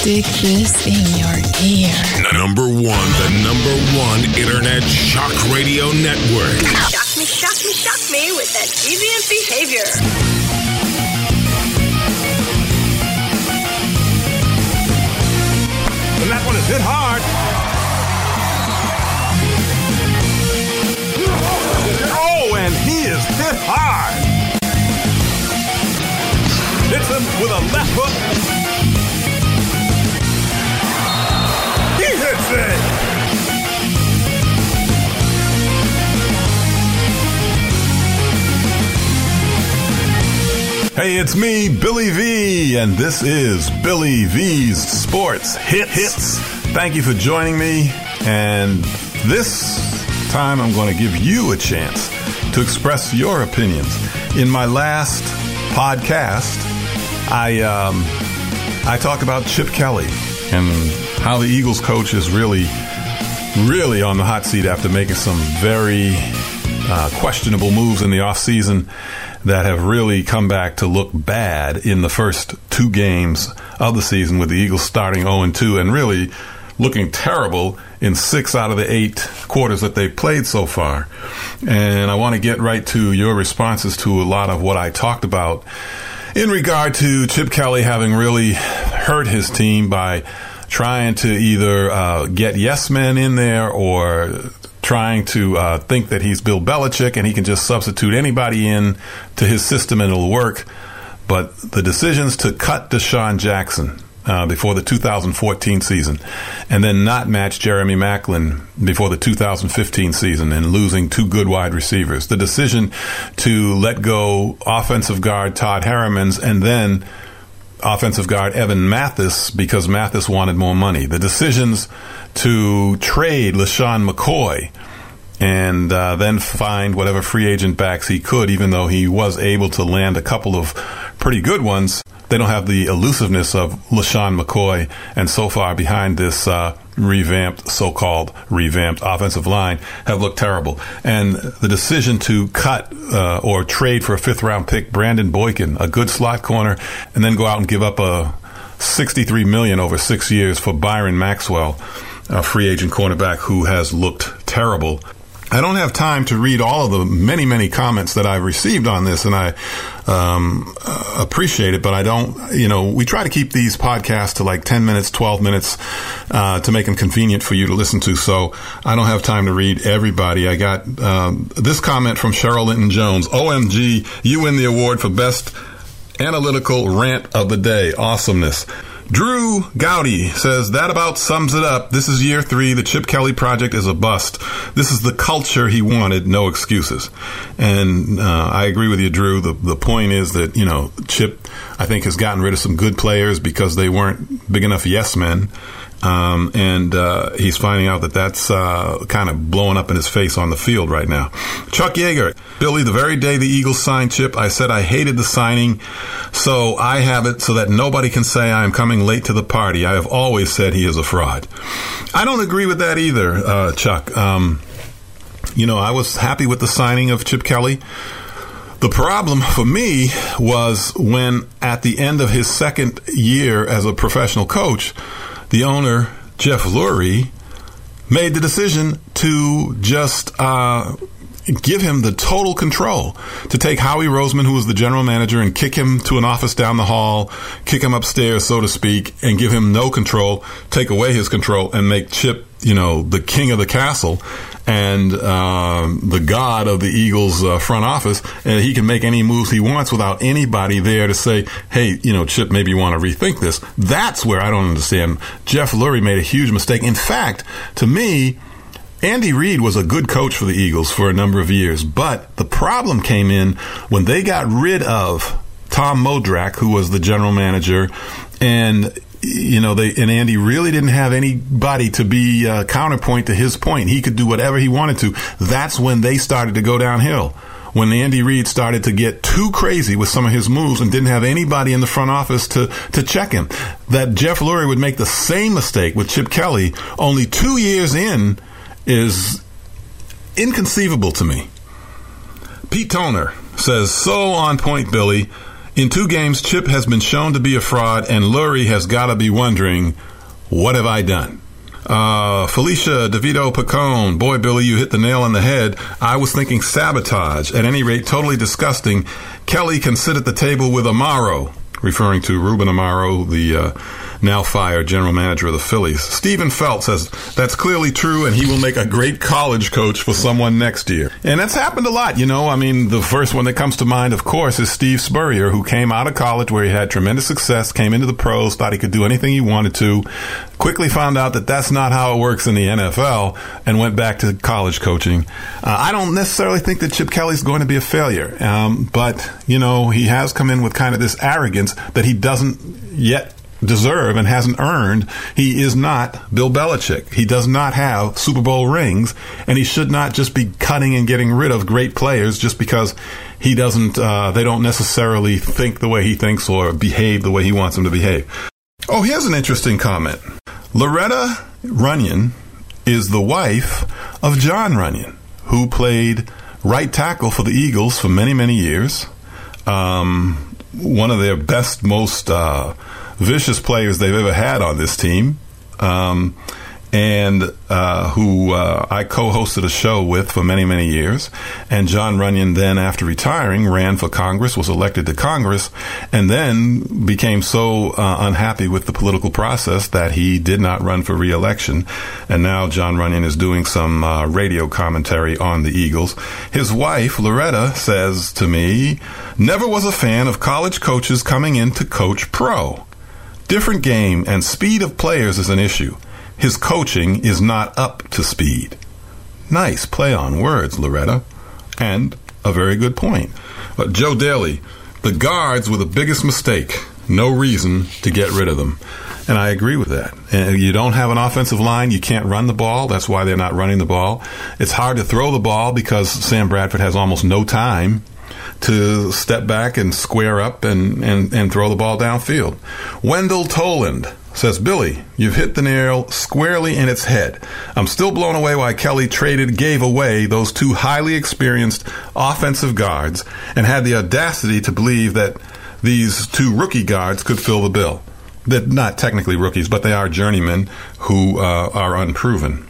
Stick this in your ear. The number one internet shock radio network. Shock me with that deviant behavior. And that one is hit hard. Oh, and he is hit hard. Hits him with a left hook. He hits it. Hey, it's me, Billy V, and this is Billy V's Sports Hits. Thank you for joining me, and this time I'm going to give you a chance to express your opinions. In my last podcast, I talked about Chip Kelly and how the Eagles coach is really on the hot seat after making some very questionable moves in the offseason that have really come back to look bad in the first two games of the season, with the Eagles starting 0-2 and really looking terrible in 6 out of the 8 quarters that they've played so far. And I want to get right to your responses to a lot of what I talked about in regard to Chip Kelly having really hurt his team by trying to either get yes men in there or trying to think that he's Bill Belichick and he can just substitute anybody in to his system and it'll work. But the decisions to cut DeSean Jackson before the 2014 season and then not match Jeremy Maclin before the 2015 season and losing two good wide receivers. The decision to let go offensive guard Todd Herremans and then offensive guard Evan Mathis because Mathis wanted more money. The decisions to trade LeSean McCoy and then find whatever free agent backs he could, even though he was able to land a couple of pretty good ones. They don't have the elusiveness of LeSean McCoy, and so far behind this so-called revamped offensive line have looked terrible. And the decision to cut or trade for a fifth-round pick Brandon Boykin, a good slot corner, and then go out and give up a $63 million over 6 years for Byron Maxwell, a free agent cornerback who has looked terrible. I don't have time to read all of the many comments that I've received on this, and I appreciate it, but I don't, we try to keep these podcasts to like 10 minutes, 12 minutes to make them convenient for you to listen to, so I don't have time to read everybody. I got this comment from Cheryl Linton Jones. OMG, you win the award for Best Analytical Rant of the Day. Awesomeness. Drew Gowdy says, that about sums it up. This is year 3. The Chip Kelly project is a bust. This is the culture he wanted. No excuses. And I agree with you, Drew. The point is that, Chip, I think, has gotten rid of some good players because they weren't big enough yes men. And he's finding out that that's kind of blowing up in his face on the field right now. Chuck Yeager, Billy, the very day the Eagles signed Chip, I said I hated the signing, so I have it so that nobody can say I am coming late to the party. I have always said he is a fraud. I don't agree with that either, Chuck. I was happy with the signing of Chip Kelly. The problem for me was when, at the end of his second year as a professional coach, the owner, Jeff Lurie, made the decision to just give him the total control, to take Howie Roseman, who was the general manager, and kick him to an office down the hall, kick him upstairs, so to speak, and give him no control, take away his control, and make Chip, the king of the castle and the god of the Eagles' front office, and he can make any moves he wants without anybody there to say, hey, Chip, maybe you want to rethink this. That's where I don't understand. Jeff Lurie made a huge mistake. In fact, to me, Andy Reid was a good coach for the Eagles for a number of years, but the problem came in when they got rid of Tom Modrak, who was the general manager, and Andy really didn't have anybody to be a counterpoint to his point. He could do whatever he wanted to. That's when they started to go downhill. When Andy Reid started to get too crazy with some of his moves and didn't have anybody in the front office to check him. That Jeff Lurie would make the same mistake with Chip Kelly only 2 years in is inconceivable to me. Pete Toner says, so on point, Billy. In two games, Chip has been shown to be a fraud, and Lurie has got to be wondering, what have I done? Felicia DeVito Pacone, boy, Billy, you hit the nail on the head. I was thinking sabotage. At any rate, totally disgusting. Kelly can sit at the table with Amaro, referring to Ruben Amaro, the now fired general manager of the Phillies. Stephen Felt says that's clearly true, and he will make a great college coach for someone next year. And that's happened a lot, you know. I mean, the first one that comes to mind, of course, is Steve Spurrier, who came out of college where he had tremendous success, came into the pros, thought he could do anything he wanted to, quickly found out that that's not how it works in the NFL, and went back to college coaching. I don't necessarily think that Chip Kelly's going to be a failure, but, you know, he has come in with kind of this arrogance that he doesn't yet deserve and hasn't earned. He is not Bill Belichick. He does not have Super Bowl rings, and he should not just be cutting and getting rid of great players just because he doesn't. They don't necessarily think the way he thinks or behave the way he wants them to behave. Oh, here's an interesting comment. Loretta Runyon is the wife of Jon Runyan, who played right tackle for the Eagles for many, many years. One of their best, most vicious players they've ever had on this team, and who I co-hosted a show with for many, many years. And Jon Runyan then, after retiring, ran for Congress, was elected to Congress, and then became so unhappy with the political process that he did not run for re-election. And now Jon Runyan is doing some radio commentary on the Eagles. His wife, Loretta, says to me, never was a fan of college coaches coming in to coach pro. Different game and speed of players is an issue. His coaching is not up to speed. Nice play on words, Loretta, and a very good point. Joe Daly, the guards were the biggest mistake. No reason to get rid of them. And I agree with that. And you don't have an offensive line. You can't run the ball. That's why they're not running the ball. It's hard to throw the ball because Sam Bradford has almost no time to step back and square up and throw the ball downfield. Wendell Toland says, Billy, you've hit the nail squarely in its head. I'm still blown away why Kelly gave away those two highly experienced offensive guards and had the audacity to believe that these two rookie guards could fill the bill. They're not technically rookies, but they are journeymen who are unproven.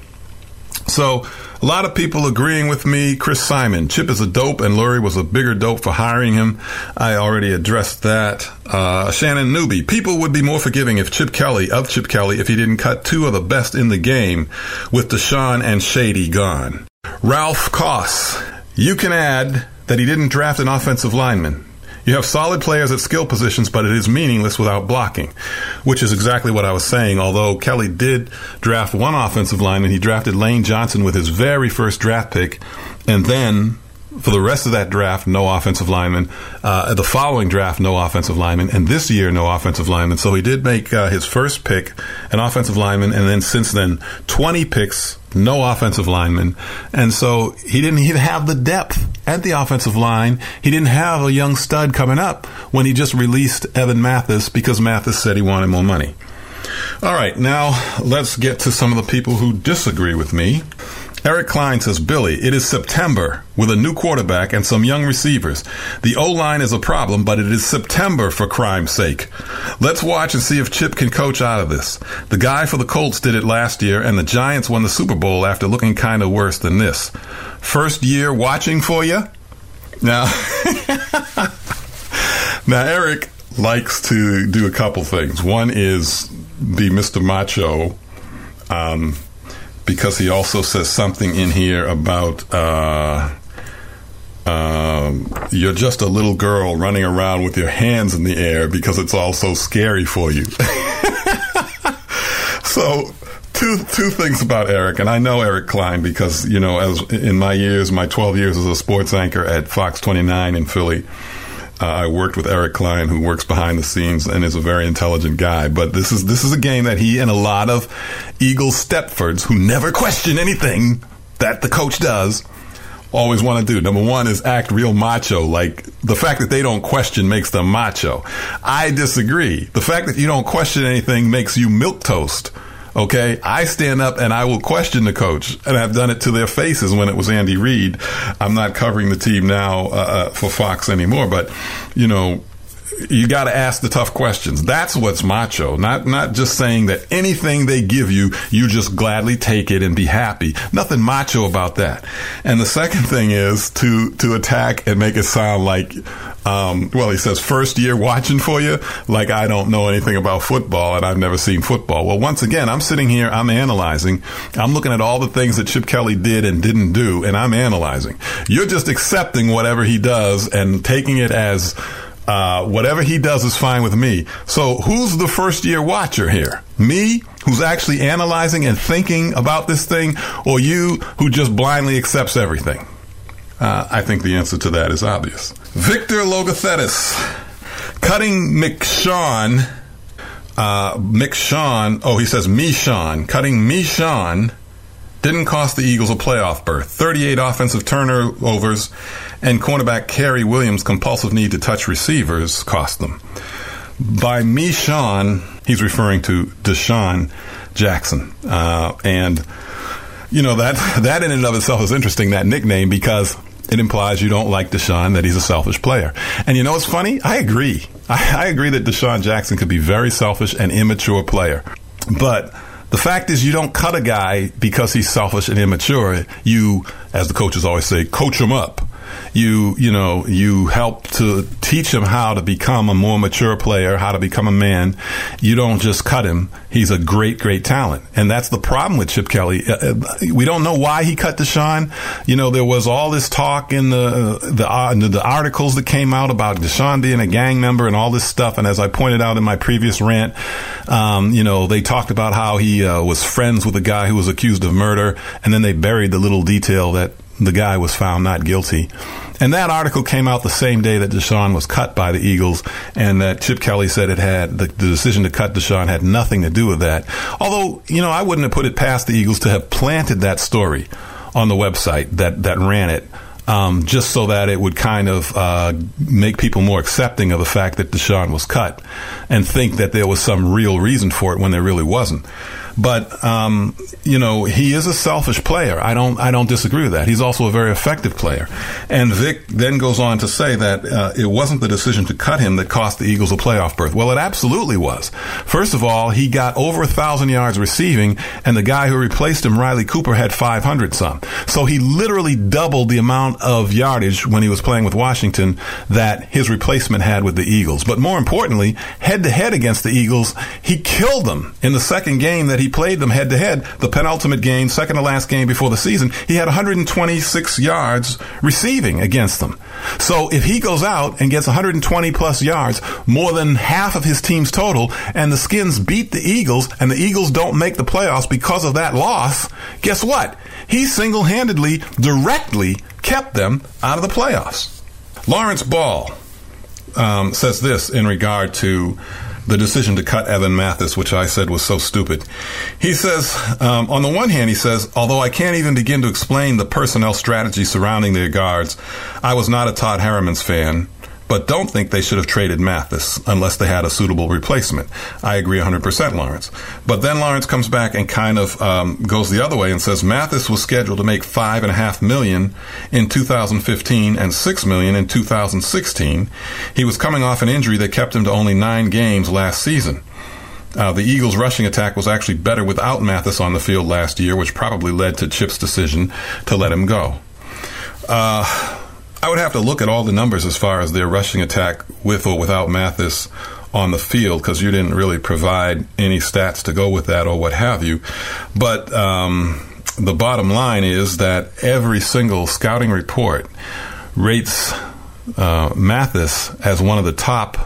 So, a lot of people agreeing with me. Chris Simon, Chip is a dope, and Lurie was a bigger dope for hiring him. I already addressed that. Shannon Newby, people would be more forgiving if Chip Kelly, if he didn't cut two of the best in the game with DeSean and Shady gone. Ralph Koss, you can add that he didn't draft an offensive lineman. You have solid players at skill positions, but it is meaningless without blocking, which is exactly what I was saying, although Kelly did draft one offensive lineman. He drafted Lane Johnson with his very first draft pick, and then for the rest of that draft, no offensive lineman. The following draft, no offensive lineman. And this year, no offensive lineman. So he did make his first pick an offensive lineman. And then since then, 20 picks, no offensive lineman. And so he didn't even have the depth at the offensive line. He didn't have a young stud coming up when he just released Evan Mathis because Mathis said he wanted more money. All right, now let's get to some of the people who disagree with me. Eric Klein says, Billy, it is September with a new quarterback and some young receivers. The O-line is a problem, but it is September for crime's sake. Let's watch and see if Chip can coach out of this. The guy for the Colts did it last year, and the Giants won the Super Bowl after looking kind of worse than this. First year watching for you? Now Eric likes to do a couple things. One is be Mr. Macho, because he also says something in here about you're just a little girl running around with your hands in the air because it's all so scary for you. So two things about Eric, and I know Eric Klein because, you know, as in my 12 years as a sports anchor at Fox 29 in Philly, I worked with Eric Klein, who works behind the scenes and is a very intelligent guy. But this is a game that he and a lot of Eagle Stepfords, who never question anything that the coach does, always want to do. Number one is act real macho. Like, the fact that they don't question makes them macho. I disagree. The fact that you don't question anything makes you milquetoast. Okay, I stand up and I will question the coach, and I've done it to their faces when it was Andy Reid. I'm not covering the team now for Fox anymore, but, you know, you got to ask the tough questions. That's what's macho. Not just saying that anything they give you, you just gladly take it and be happy. Nothing macho about that. And the second thing is to attack and make it sound like, well, he says, first year watching for you, like I don't know anything about football and I've never seen football. Well, once again, I'm sitting here, I'm analyzing. I'm looking at all the things that Chip Kelly did and didn't do, and I'm analyzing. You're just accepting whatever he does and taking it as whatever he does is fine with me. So who's the first-year watcher here? Me, who's actually analyzing and thinking about this thing, or you, who just blindly accepts everything? I think the answer to that is obvious. Victor Logothetis, cutting McShawn. Cutting MeShawn didn't cost the Eagles a playoff berth. 38 offensive turnovers and cornerback Kerry Williams' compulsive need to touch receivers cost them. By MeShawn, he's referring to DeSean Jackson. And, you know, that in and of itself is interesting, that nickname, because it implies you don't like DeSean, that he's a selfish player. And you know what's funny? I agree. I agree that DeSean Jackson could be a very selfish and immature player. But the fact is, you don't cut a guy because he's selfish and immature. You, as the coaches always say, coach him up. You help to teach him how to become a more mature player, how to become a man. You don't just cut him. He's a great, great talent. And that's the problem with Chip Kelly. We don't know why he cut DeSean. You know, there was all this talk in the articles that came out about DeSean being a gang member and all this stuff. And as I pointed out in my previous rant, they talked about how he was friends with a guy who was accused of murder. And then they buried the little detail that the guy was found not guilty. And that article came out the same day that DeSean was cut by the Eagles, and that Chip Kelly said the decision to cut DeSean had nothing to do with that. Although, I wouldn't have put it past the Eagles to have planted that story on the website that ran it, just so that it would kind of make people more accepting of the fact that DeSean was cut and think that there was some real reason for it when there really wasn't. But, he is a selfish player. I don't disagree with that. He's also a very effective player. And Vic then goes on to say that it wasn't the decision to cut him that cost the Eagles a playoff berth. Well, it absolutely was. First of all, he got over 1,000 yards receiving, and the guy who replaced him, Riley Cooper, had 500-some. So he literally doubled the amount of yardage when he was playing with Washington that his replacement had with the Eagles. But more importantly, head-to-head against the Eagles, he killed them in the second game that he played them head-to-head, the penultimate game, second to last game before the season. He had 126 yards receiving against them. So if he goes out and gets 120-plus yards, more than half of his team's total, and the Skins beat the Eagles, and the Eagles don't make the playoffs because of that loss, guess what? He single-handedly, directly kept them out of the playoffs. Lawrence Ball says this in regard to the decision to cut Evan Mathis, which I said was so stupid. He says, on the one hand, he says, although I can't even begin to explain the personnel strategy surrounding their guards, I was not a Todd Herremans fan, but don't think they should have traded Mathis unless they had a suitable replacement. I agree 100%, Lawrence. But then Lawrence comes back and kind of goes the other way and says Mathis was scheduled to make $5.5 million in 2015 and $6 million in 2016. He was coming off an injury that kept him to only 9 games last season. The Eagles' rushing attack was actually better without Mathis on the field last year, which probably led to Chip's decision to let him go. I would have to look at all the numbers as far as their rushing attack with or without Mathis on the field, because you didn't really provide any stats to go with that or what have you. But the bottom line is that every single scouting report rates Mathis as one of the top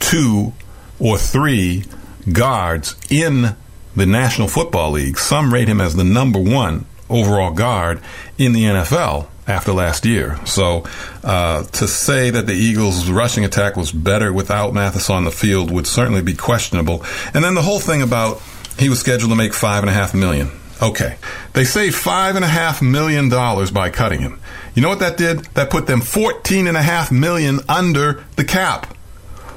2 or 3 guards in the National Football League. Some rate him as the number 1 overall guard in the NFL after last year. So to say that the Eagles' rushing attack was better without Mathis on the field would certainly be questionable. And then the whole thing about he was scheduled to make $5.5 million. Okay. They saved $5.5 million by cutting him. You know what that did? That put them $14.5 million under the cap.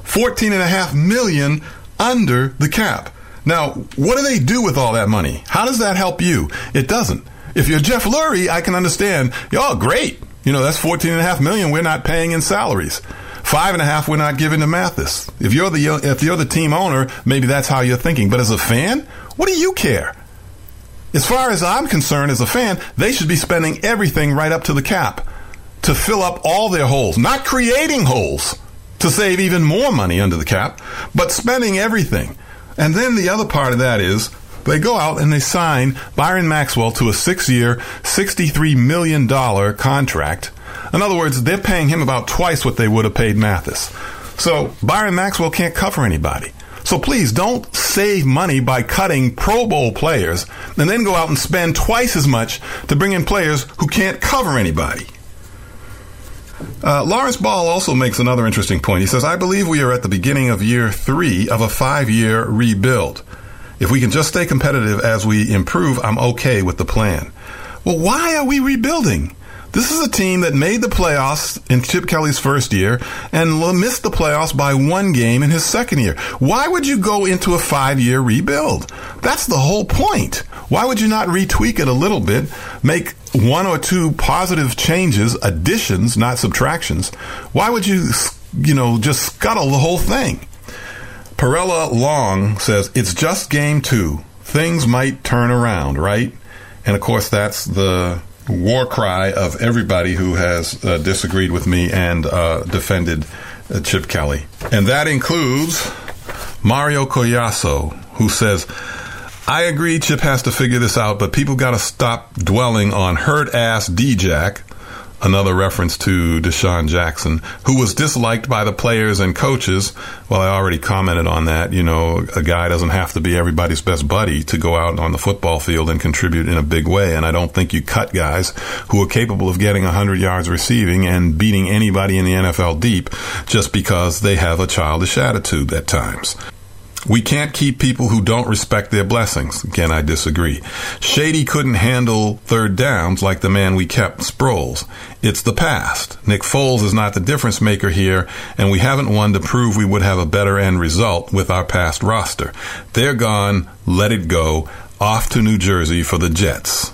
$14.5 million under the cap. Now, what do they do with all that money? How does that help you? It doesn't. If you're Jeff Lurie, I can understand, oh, great. That's $14.5 million we're not paying in salaries. 5.5 we're not giving to Mathis. If you're the team owner, maybe that's how you're thinking. But as a fan, what do you care? As far as I'm concerned, as a fan, they should be spending everything right up to the cap to fill up all their holes, not creating holes to save even more money under the cap, but spending everything. And then the other part of that is they go out and they sign Byron Maxwell to a 6-year, $63 million contract. In other words, they're paying him about twice what they would have paid Mathis. So Byron Maxwell can't cover anybody. So please don't save money by cutting Pro Bowl players and then go out and spend twice as much to bring in players who can't cover anybody. Lawrence Ball also makes another interesting point. He says, I believe we are at the beginning of year 3 of a 5-year rebuild. If we can just stay competitive as we improve, I'm okay with the plan. Well, why are we rebuilding? This is a team that made the playoffs in Chip Kelly's first year and missed the playoffs by one game in his second year. Why would you go into a 5-year rebuild? That's the whole point. Why would you not retweak it a little bit, make 1 or 2 positive changes, additions, not subtractions? Why would you just scuttle the whole thing? Perella Long says, it's just game 2. Things might turn around, right? And, of course, that's the war cry of everybody who has disagreed with me and defended Chip Kelly. And that includes Mario Collazo, who says, I agree Chip has to figure this out, but people got to stop dwelling on hurt-ass D-Jack, another reference to DeSean Jackson, who was disliked by the players and coaches. Well, I already commented on that. You know, a guy doesn't have to be everybody's best buddy to go out on the football field and contribute in a big way. And I don't think you cut guys who are capable of getting 100 yards receiving and beating anybody in the NFL deep just because they have a childish attitude at times. We can't keep people who don't respect their blessings. Again, I disagree. Shady couldn't handle third downs like the man we kept, Sproles. It's the past. Nick Foles is not the difference maker here, and we haven't won to prove we would have a better end result with our past roster. They're gone. Let it go. Off to New Jersey for the Jets.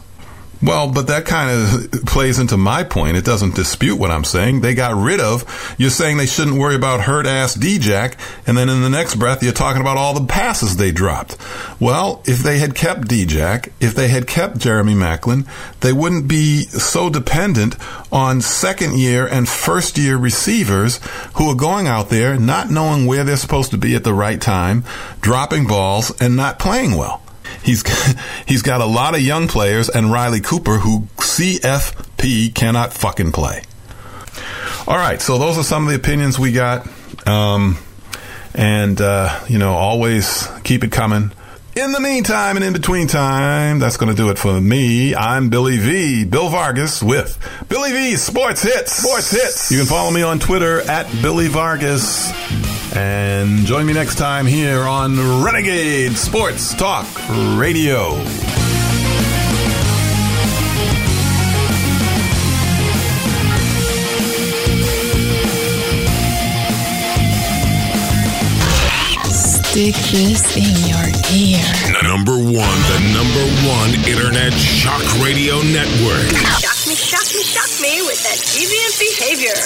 Well, but that kind of plays into my point. It doesn't dispute what I'm saying. They got rid of, you're saying they shouldn't worry about hurt-ass D-Jack, and then in the next breath you're talking about all the passes they dropped. Well, if they had kept D-Jack, if they had kept Jeremy Maclin, they wouldn't be so dependent on second-year and first-year receivers who are going out there not knowing where they're supposed to be at the right time, dropping balls, and not playing well. He's got a lot of young players and Riley Cooper, who CFP cannot fucking play. All right, so those are some of the opinions we got. Always keep it coming. In the meantime and in between time, that's going to do it for me. I'm Billy V, Bill Vargas, with Billy V Sports Hits. Sports Hits. You can follow me on Twitter at Billy Vargas. And join me next time here on Renegade Sports Talk Radio. Stick this in your ear. The number one internet shock radio network. Shock me with that deviant behavior.